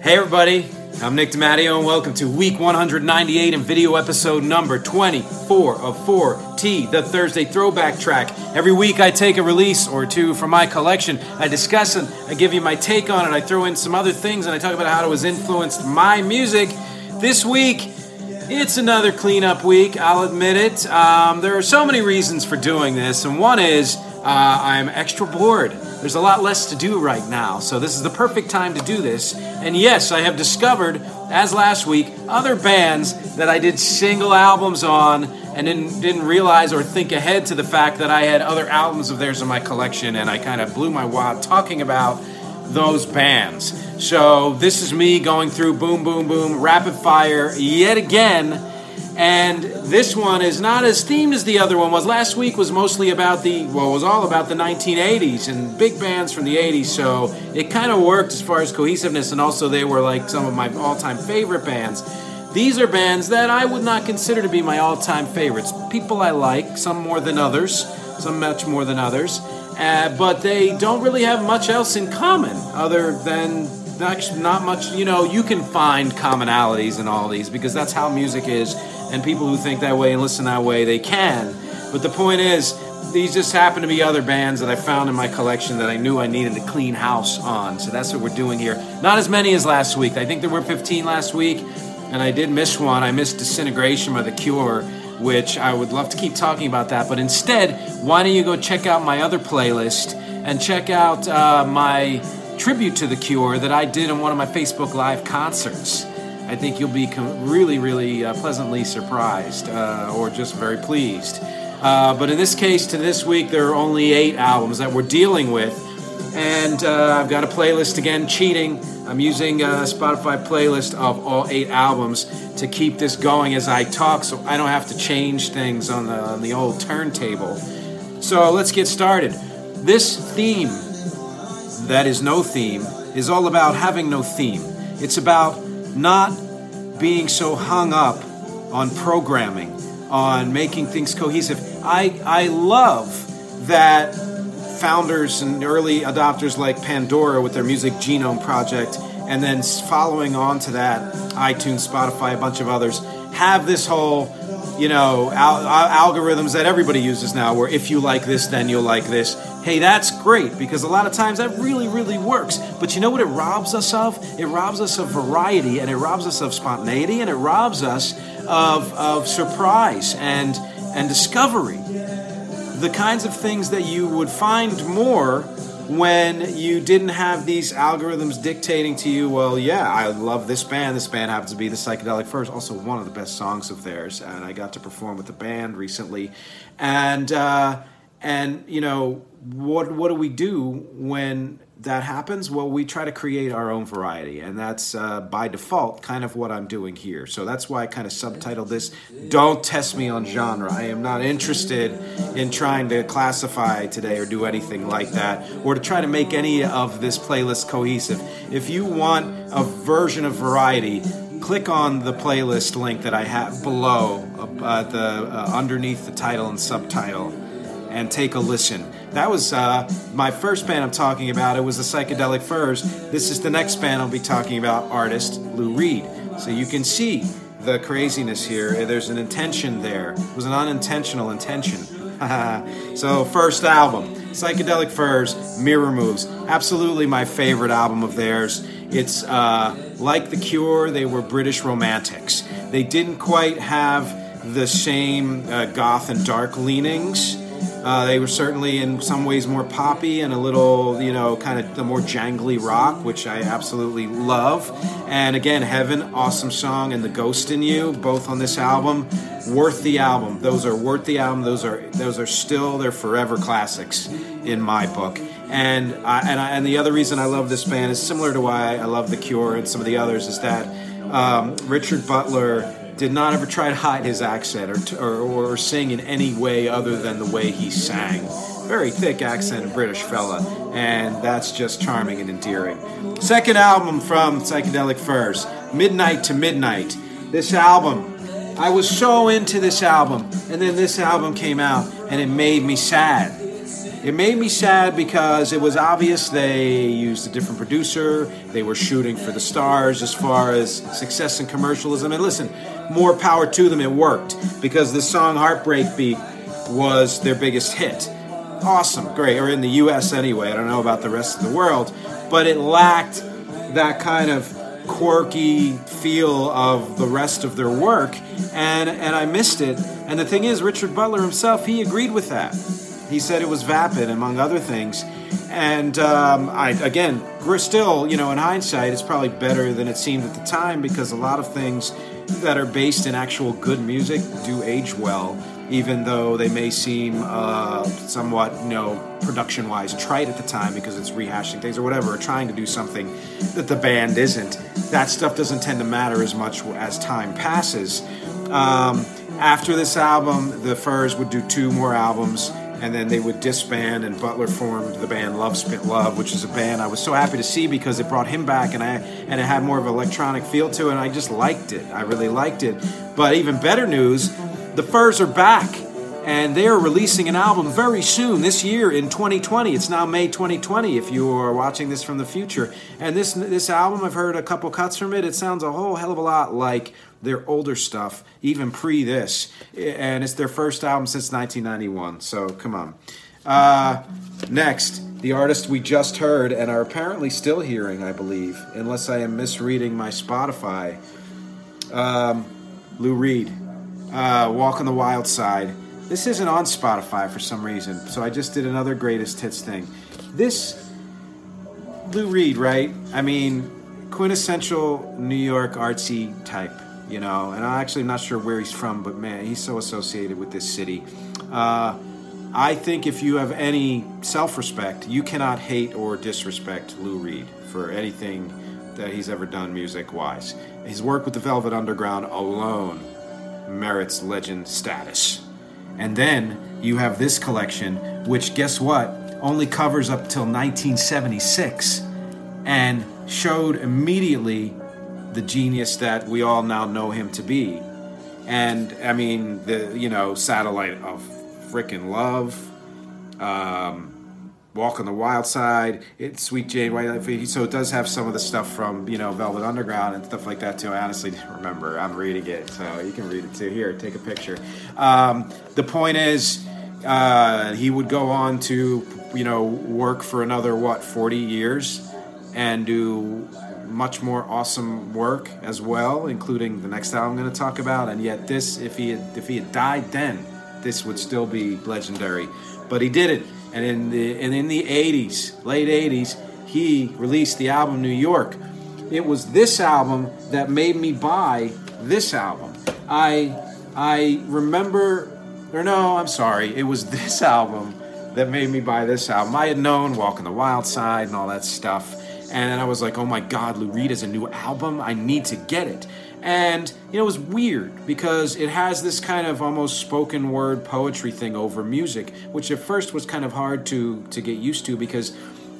Hey everybody, I'm Nick DiMatteo and welcome to week 198 and video episode number 24 of 4T, the Thursday Throwback Track. Every week I take a release or two from my collection, I discuss it, I give you my take on it, I throw in some other things and I talk about how it was influenced my music. This week, it's another cleanup week, I'll admit it. There are so many reasons for doing this, and one is I'm extra bored. There's a lot less to do right now, so this is the perfect time to do this. And yes, I have discovered, as last week, other bands that I did single albums on and didn't realize or think ahead to the fact that I had other albums of theirs in my collection, and I kind of blew my wad talking about those bands. So this is me going through boom, boom, boom, rapid fire yet again. And this one is not as themed as the other one was. Last week was mostly about the 1980s and big bands from the 80s, so it kind of worked as far as cohesiveness, and also they were like some of my all-time favorite bands. These are bands that I would not consider to be my all-time favorites. People I like, some more than others, some much more than others, but they don't really have much else in common other than... Actually, not much, you can find commonalities in all these because that's how music is, and people who think that way and listen that way, they can. But the point is, these just happen to be other bands that I found in my collection that I knew I needed to clean house on. So that's what we're doing here. Not as many as last week. I think there were 15 last week, and I did miss one. I missed Disintegration by The Cure, which I would love to keep talking about that. But instead, why don't you go check out my other playlist and check out my tribute to The Cure that I did in one of my Facebook Live concerts. I think you'll be really, really pleasantly surprised or just very pleased. But in this case, to this week, there are only 8 albums that we're dealing with. And I've got a playlist again, cheating. I'm using a Spotify playlist of all 8 albums to keep this going as I talk, so I don't have to change things on the old turntable. So let's get started. This theme... that is no theme, is all about having no theme. It's about not being so hung up on programming, on making things cohesive. I love that founders and early adopters like Pandora with their Music Genome Project, and then following on to that, iTunes, Spotify, a bunch of others, have this whole... algorithms that everybody uses now where if you like this, then you'll like this. Hey, that's great, because a lot of times that really, really works. But you know what it robs us of? It robs us of variety, and it robs us of spontaneity, and it robs us of surprise and discovery. The kinds of things that you would find more when you didn't have these algorithms dictating to you, well, yeah, I love this band. This band happens to be the Psychedelic Furs, also one of the best songs of theirs, and I got to perform with the band recently. And what do we do when that happens? Well, we try to create our own variety, and that's by default kind of what I'm doing here. So that's why I kind of subtitled this, Don't Test Me on Genre. I am not interested in trying to classify today or do anything like that, or to try to make any of this playlist cohesive. If you want a version of variety, click on the playlist link that I have below, underneath the title and subtitle, and take a listen. That was my first band I'm talking about. It was the Psychedelic Furs. This is the next band I'll be talking about, artist Lou Reed. So you can see the craziness here. There's an intention there. It was an unintentional intention. So first album, Psychedelic Furs, Mirror Moves. Absolutely my favorite album of theirs. It's like The Cure, they were British romantics. They didn't quite have the same goth and dark leanings. They were certainly in some ways more poppy and a little, kind of the more jangly rock, which I absolutely love. And again, Heaven, awesome song, and The Ghost In You, both on this album, worth the album. Those are worth the album. Those are still, they're forever classics in my book. And the other reason I love this band is similar to why I love The Cure and some of the others is that Richard Butler did not ever try to hide his accent or sing in any way other than the way he sang. Very thick accent, a British fella, and that's just charming and endearing. Second album from Psychedelic Furs, Midnight to Midnight. This album, I was so into this album, and then this album came out, and it made me sad. It made me sad because it was obvious they used a different producer. They were shooting for the stars as far as success and commercialism. And listen, more power to them, it worked. Because the song Heartbreak Beat was their biggest hit. Awesome, great, or in the US anyway. I don't know about the rest of the world. But it lacked that kind of quirky feel of the rest of their work. And I missed it. And the thing is, Richard Butler himself, he agreed with that. He said it was vapid, among other things. And we're still, in hindsight, it's probably better than it seemed at the time because a lot of things that are based in actual good music do age well, even though they may seem somewhat, production-wise trite at the time because it's rehashing things or whatever, or trying to do something that the band isn't. That stuff doesn't tend to matter as much as time passes. After this album, the Furs would do two more albums, and then they would disband, and Butler formed the band Love Spit Love, which is a band I was so happy to see because it brought him back, and it had more of an electronic feel to it, and I just liked it. I really liked it. But even better news, the Furs are back, and they are releasing an album very soon, this year in 2020. It's now May 2020 if you are watching this from the future. And this album, I've heard a couple cuts from it. It sounds a whole hell of a lot like their older stuff, even pre this, and it's their first album since 1991, so come on. Next, the artist we just heard and are apparently still hearing, I believe, unless I am misreading my Spotify, Lou Reed, Walk on the Wild Side. This isn't on Spotify for some reason, so I just did another greatest hits thing. This, Lou Reed, right? I mean, quintessential New York artsy type. And I'm actually not sure where he's from, but man, he's so associated with this city. I think if you have any self-respect, you cannot hate or disrespect Lou Reed for anything that he's ever done music-wise. His work with the Velvet Underground alone merits legend status. And then you have this collection, which, guess what, only covers up till 1976 and showed immediately the genius that we all now know him to be. And I mean, Satellite of Frickin' Love, Walk on the Wild Side, it's Sweet Jane White. So it does have some of the stuff from, Velvet Underground and stuff like that too. I honestly didn't remember. I'm reading it, so you can read it too. Here, take a picture. The point is, he would go on to, work for another, 40 years and do much more awesome work as well, including the next album I'm going to talk about. And yet this, if he had died then, this would still be legendary. But he didn't. And in the 80s, late 80s, he released the album New York. It was this album that made me buy this album. I remember, or no, I'm sorry. It was this album that made me buy this album. I had known Walk on the Wild Side and all that stuff. And then I was like, oh my God, Lou Reed has a new album. I need to get it. And, you know, it was weird because it has this kind of almost spoken word poetry thing over music, which at first was kind of hard to get used to because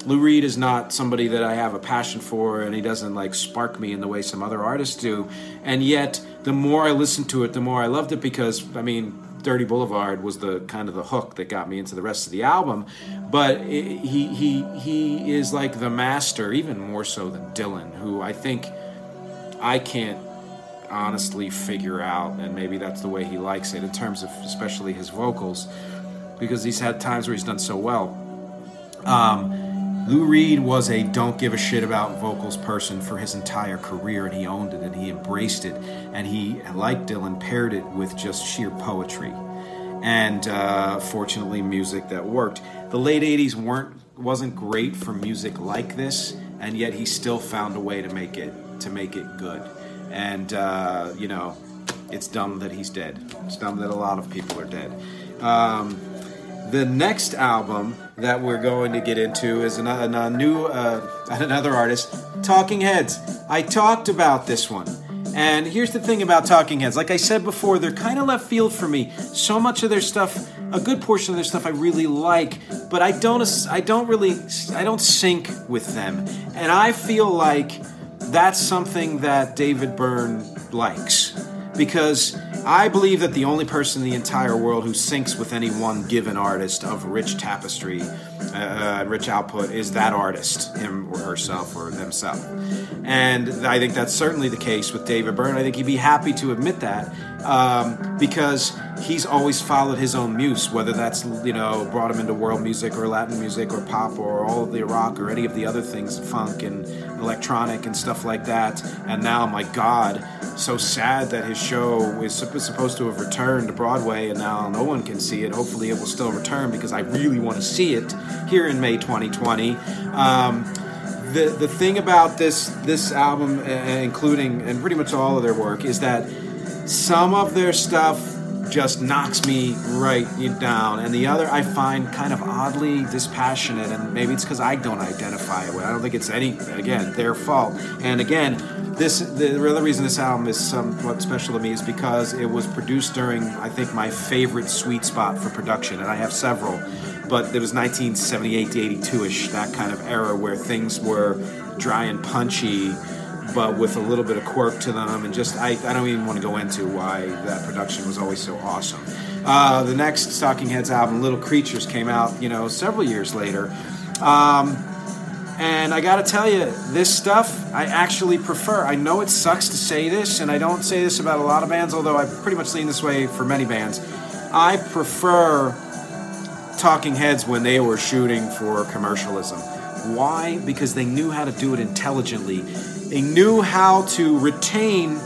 Lou Reed is not somebody that I have a passion for, and he doesn't, like, spark me in the way some other artists do. And yet, the more I listened to it, the more I loved it because, I mean, Dirty Blvd. Was the kind of the hook that got me into the rest of the album. But he is, like, the master, even more so than Dylan, who I think I can't honestly figure out, and maybe that's the way he likes it in terms of especially his vocals, because he's had times where he's done so well. Lou Reed was a don't give a shit about vocals person for his entire career, and he owned it and he embraced it, and he, like Dylan, paired it with just sheer poetry, and fortunately music that worked. The late 80s wasn't great for music like this, and yet he still found a way to make it good. And, you know, it's dumb that he's dead. It's dumb that a lot of people are dead. The next album that we're going to get into is another artist, Talking Heads. I talked about this one. And here's the thing about Talking Heads. Like I said before, they're kind of left field for me. So much of their stuff, a good portion of their stuff I really like, but I don't sync with them. And I feel like that's something that David Byrne likes, because I believe that the only person in the entire world who syncs with any one given artist of rich tapestry, rich output, is that artist, him or herself or themself. And I think that's certainly the case with David Byrne. I think he'd be happy to admit that, because he's always followed his own muse, whether that's, you know, brought him into world music or Latin music or pop or all of the rock or any of the other things, funk and electronic and stuff like that. And now, my God, so sad that his show is supposed to have returned to Broadway, and now no one can see it. Hopefully it will still return, because I really want to see it here in May 2020. The thing about this album, including and pretty much all of their work, is that some of their stuff just knocks me right down, and the other I find kind of oddly dispassionate, and maybe it's because I don't identify with it. I don't think it's their fault. And again, the other reason this album is somewhat special to me is because it was produced during, I think, my favorite sweet spot for production, and I have several, but it was 1978 to 82-ish, that kind of era where things were dry and punchy, but with a little bit of quirk to them, and just, I don't even want to go into why that production was always so awesome. The next Talking Heads album, Little Creatures, came out, you know, several years later. And I gotta tell you, this stuff I actually prefer. I know it sucks to say this, and I don't say this about a lot of bands, although I've pretty much leaned this way for many bands. I prefer Talking Heads when they were shooting for commercialism. Why? Because they knew how to do it intelligently. They knew how to retain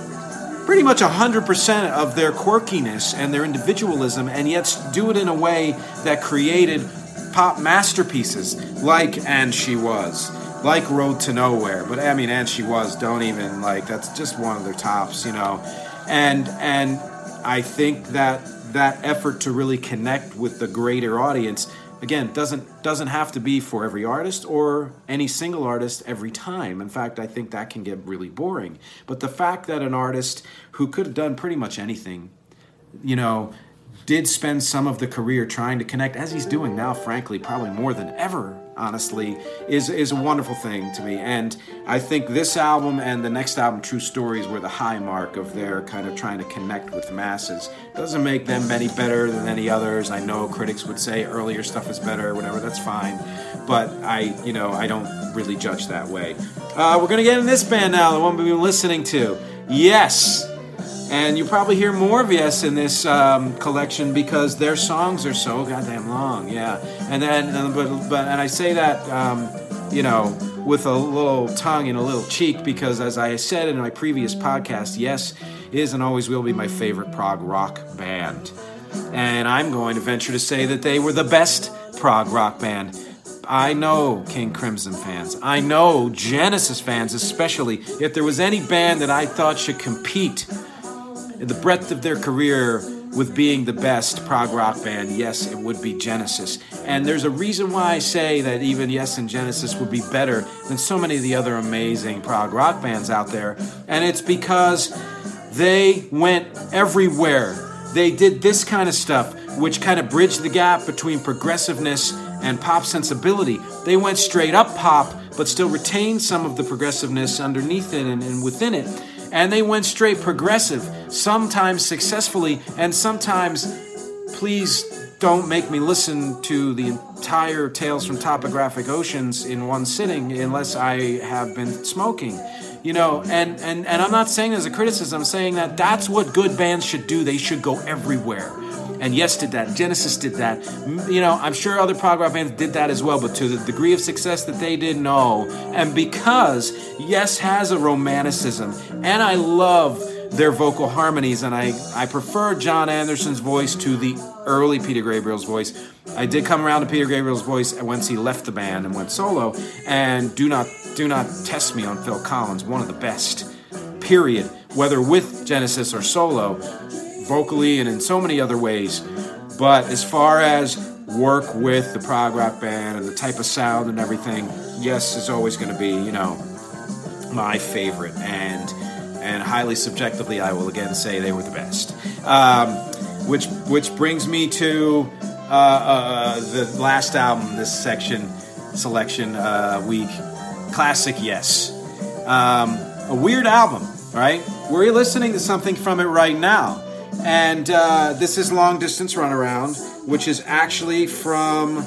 pretty much 100% of their quirkiness and their individualism, and yet do it in a way that created pop masterpieces like And She Was, like Road to Nowhere. But I mean, And She Was, don't even, like, that's just one of their tops, you know. And I think that effort to really connect with the greater audience, again, doesn't have to be for every artist or any single artist every time. In fact, I think that can get really boring. But the fact that an artist who could have done pretty much anything, you know, did spend some of the career trying to connect, as he's doing now, frankly, probably more than ever, honestly, is a wonderful thing to me. And I think this album and the next album, True Stories, were the high mark of their kind of trying to connect with the masses. Doesn't make them any better than any others. I know critics would say earlier stuff is better, whatever, that's fine. But I don't really judge that way. We're going to get in this band now, the one we've been listening to, Yes. And you probably hear more of Yes in this collection because their songs are so goddamn long, yeah. And then, and I say that, you know, with a little tongue and a little cheek, because as I said in my previous podcast, Yes is and always will be my favorite prog rock band. And I'm going to venture to say that they were the best prog rock band. I know King Crimson fans. I know Genesis fans especially. If there was any band that I thought should compete in the breadth of their career with being the best prog rock band, yes, it would be Genesis. And there's a reason why I say that even Yes and Genesis would be better than so many of the other amazing prog rock bands out there. And it's because they went everywhere. They did this kind of stuff, which kind of bridged the gap between progressiveness and pop sensibility. They went straight up pop, but still retained some of the progressiveness underneath it and within it. And they went straight progressive, sometimes successfully, and sometimes, please don't make me listen to the entire Tales from Topographic Oceans in one sitting unless I have been smoking. You know, and I'm not saying this as a criticism, I'm saying that that's what good bands should do. They should go everywhere. And Yes did that. Genesis did that. You know, I'm sure other prog rock bands did that as well, but to the degree of success that they did, no. And because Yes has a romanticism, and I love their vocal harmonies, and I prefer John Anderson's voice to the early Peter Gabriel's voice. I did come around to Peter Gabriel's voice once he left the band and went solo, and do not test me on Phil Collins, one of the best, period, whether with Genesis or solo, vocally and in so many other ways. But as far as work with the prog rock band and the type of sound and everything, Yes is always going to be, you know, my favorite, and highly subjectively I will again say they were the best. Which brings me to the last album this section selection week, classic Yes. A weird album, right? We're listening to something from it right now. And this is Long Distance Runaround, which is actually from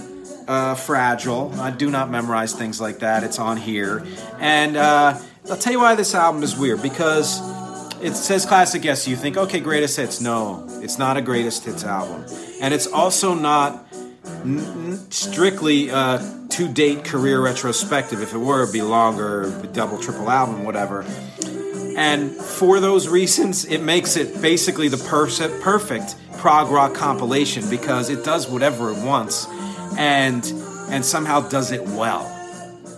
Fragile. I do not memorize things like that. It's on here. And I'll tell you why this album is weird, because it says classic Yes. You think, okay, greatest hits. No, it's not a greatest hits album. And it's also not strictly to-date career retrospective. If it were, it'd be longer, double, triple album, whatever. And for those reasons, it makes it basically the perfect prog rock compilation, because it does whatever it wants and somehow does it well.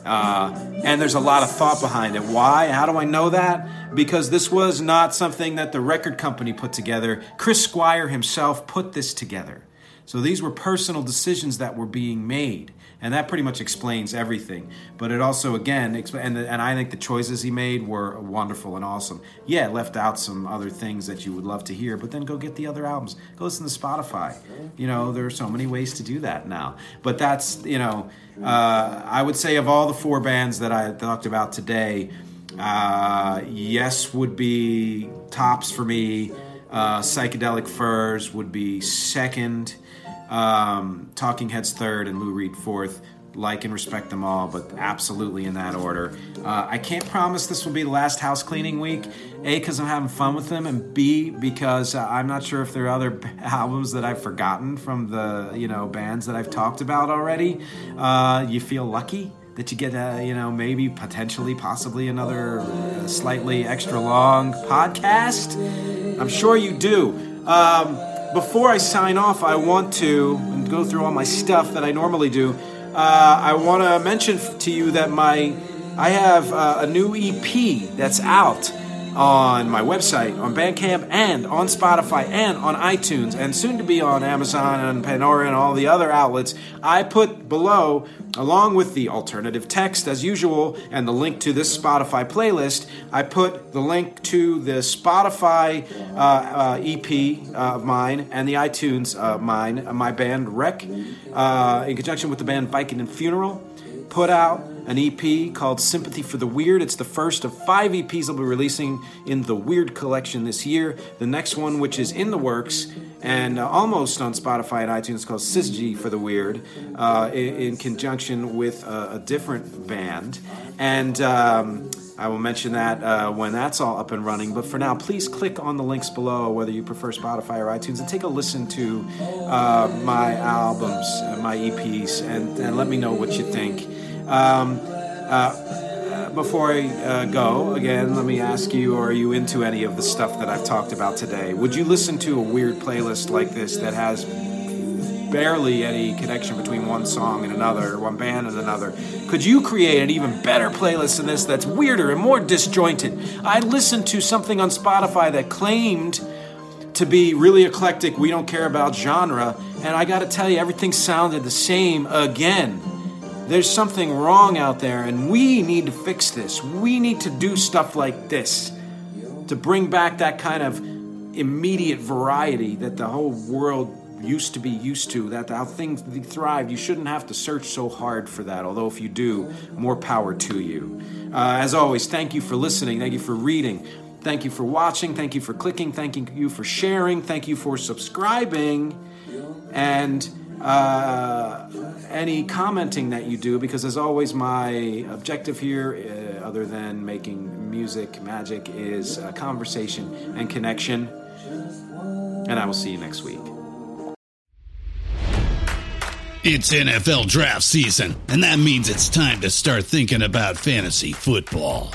And there's a lot of thought behind it. Why? How do I know that? Because this was not something that the record company put together. Chris Squire himself put this together. So these were personal decisions that were being made. And that pretty much explains everything. But it also, again, and I think the choices he made were wonderful and awesome. Yeah, it left out some other things that you would love to hear, but then go get the other albums. Go listen to Spotify. You know, there are so many ways to do that now. But that's, you know, I would say of all the four bands that I talked about today, Yes would be tops for me. Psychedelic Furs would be second. Talking Heads third and Lou Reed fourth. Like and respect them all, but absolutely in that order. I can't promise this will be the last house cleaning week, A, because I'm having fun with them, and B, because I'm not sure if there are other albums that I've forgotten from the, you know, bands that I've talked about already. You feel lucky that you get you know, maybe potentially possibly another slightly extra long podcast. I'm sure you do. Before I sign off, I want to go through all my stuff that I normally do. I want to mention to you that I have a new EP that's out on my website, on Bandcamp, and on Spotify, and on iTunes, and soon to be on Amazon and Pandora and all the other outlets. I put below, along with the alternative text as usual, and the link to this Spotify playlist, I put the link to the Spotify EP of mine and the iTunes of mine, my band Wreck, in conjunction with the band Viking and Funeral, put out an EP called Sympathy for the Weird. It's the first of 5 EPs I'll be releasing in the Weird collection this year. The next one, which is in the works and almost on Spotify and iTunes, is called Syzygy for the Weird, in conjunction with a different band. And I will mention that when that's all up and running. But for now, please click on the links below, whether you prefer Spotify or iTunes, and take a listen to my albums, my EPs, and let me know what you think. Before I go, again, let me ask you, are you into any of the stuff that I've talked about today? Would you listen to a weird playlist like this that has barely any connection between one song and another, one band and another? Could you create an even better playlist than this that's weirder and more disjointed? I listened to something on Spotify that claimed to be really eclectic, we don't care about genre, and I gotta tell you, everything sounded the same again. There's something wrong out there, and we need to fix this. We need to do stuff like this to bring back that kind of immediate variety that the whole world used to be used to, that how things thrive. You shouldn't have to search so hard for that, although if you do, more power to you. As always, thank you for listening. Thank you for reading. Thank you for watching. Thank you for clicking. Thank you for sharing. Thank you for subscribing. And any commenting that you do, because as always, my objective here, other than making music magic, is conversation and connection. And I will see you next week. It's NFL draft season, and that means it's time to start thinking about fantasy football.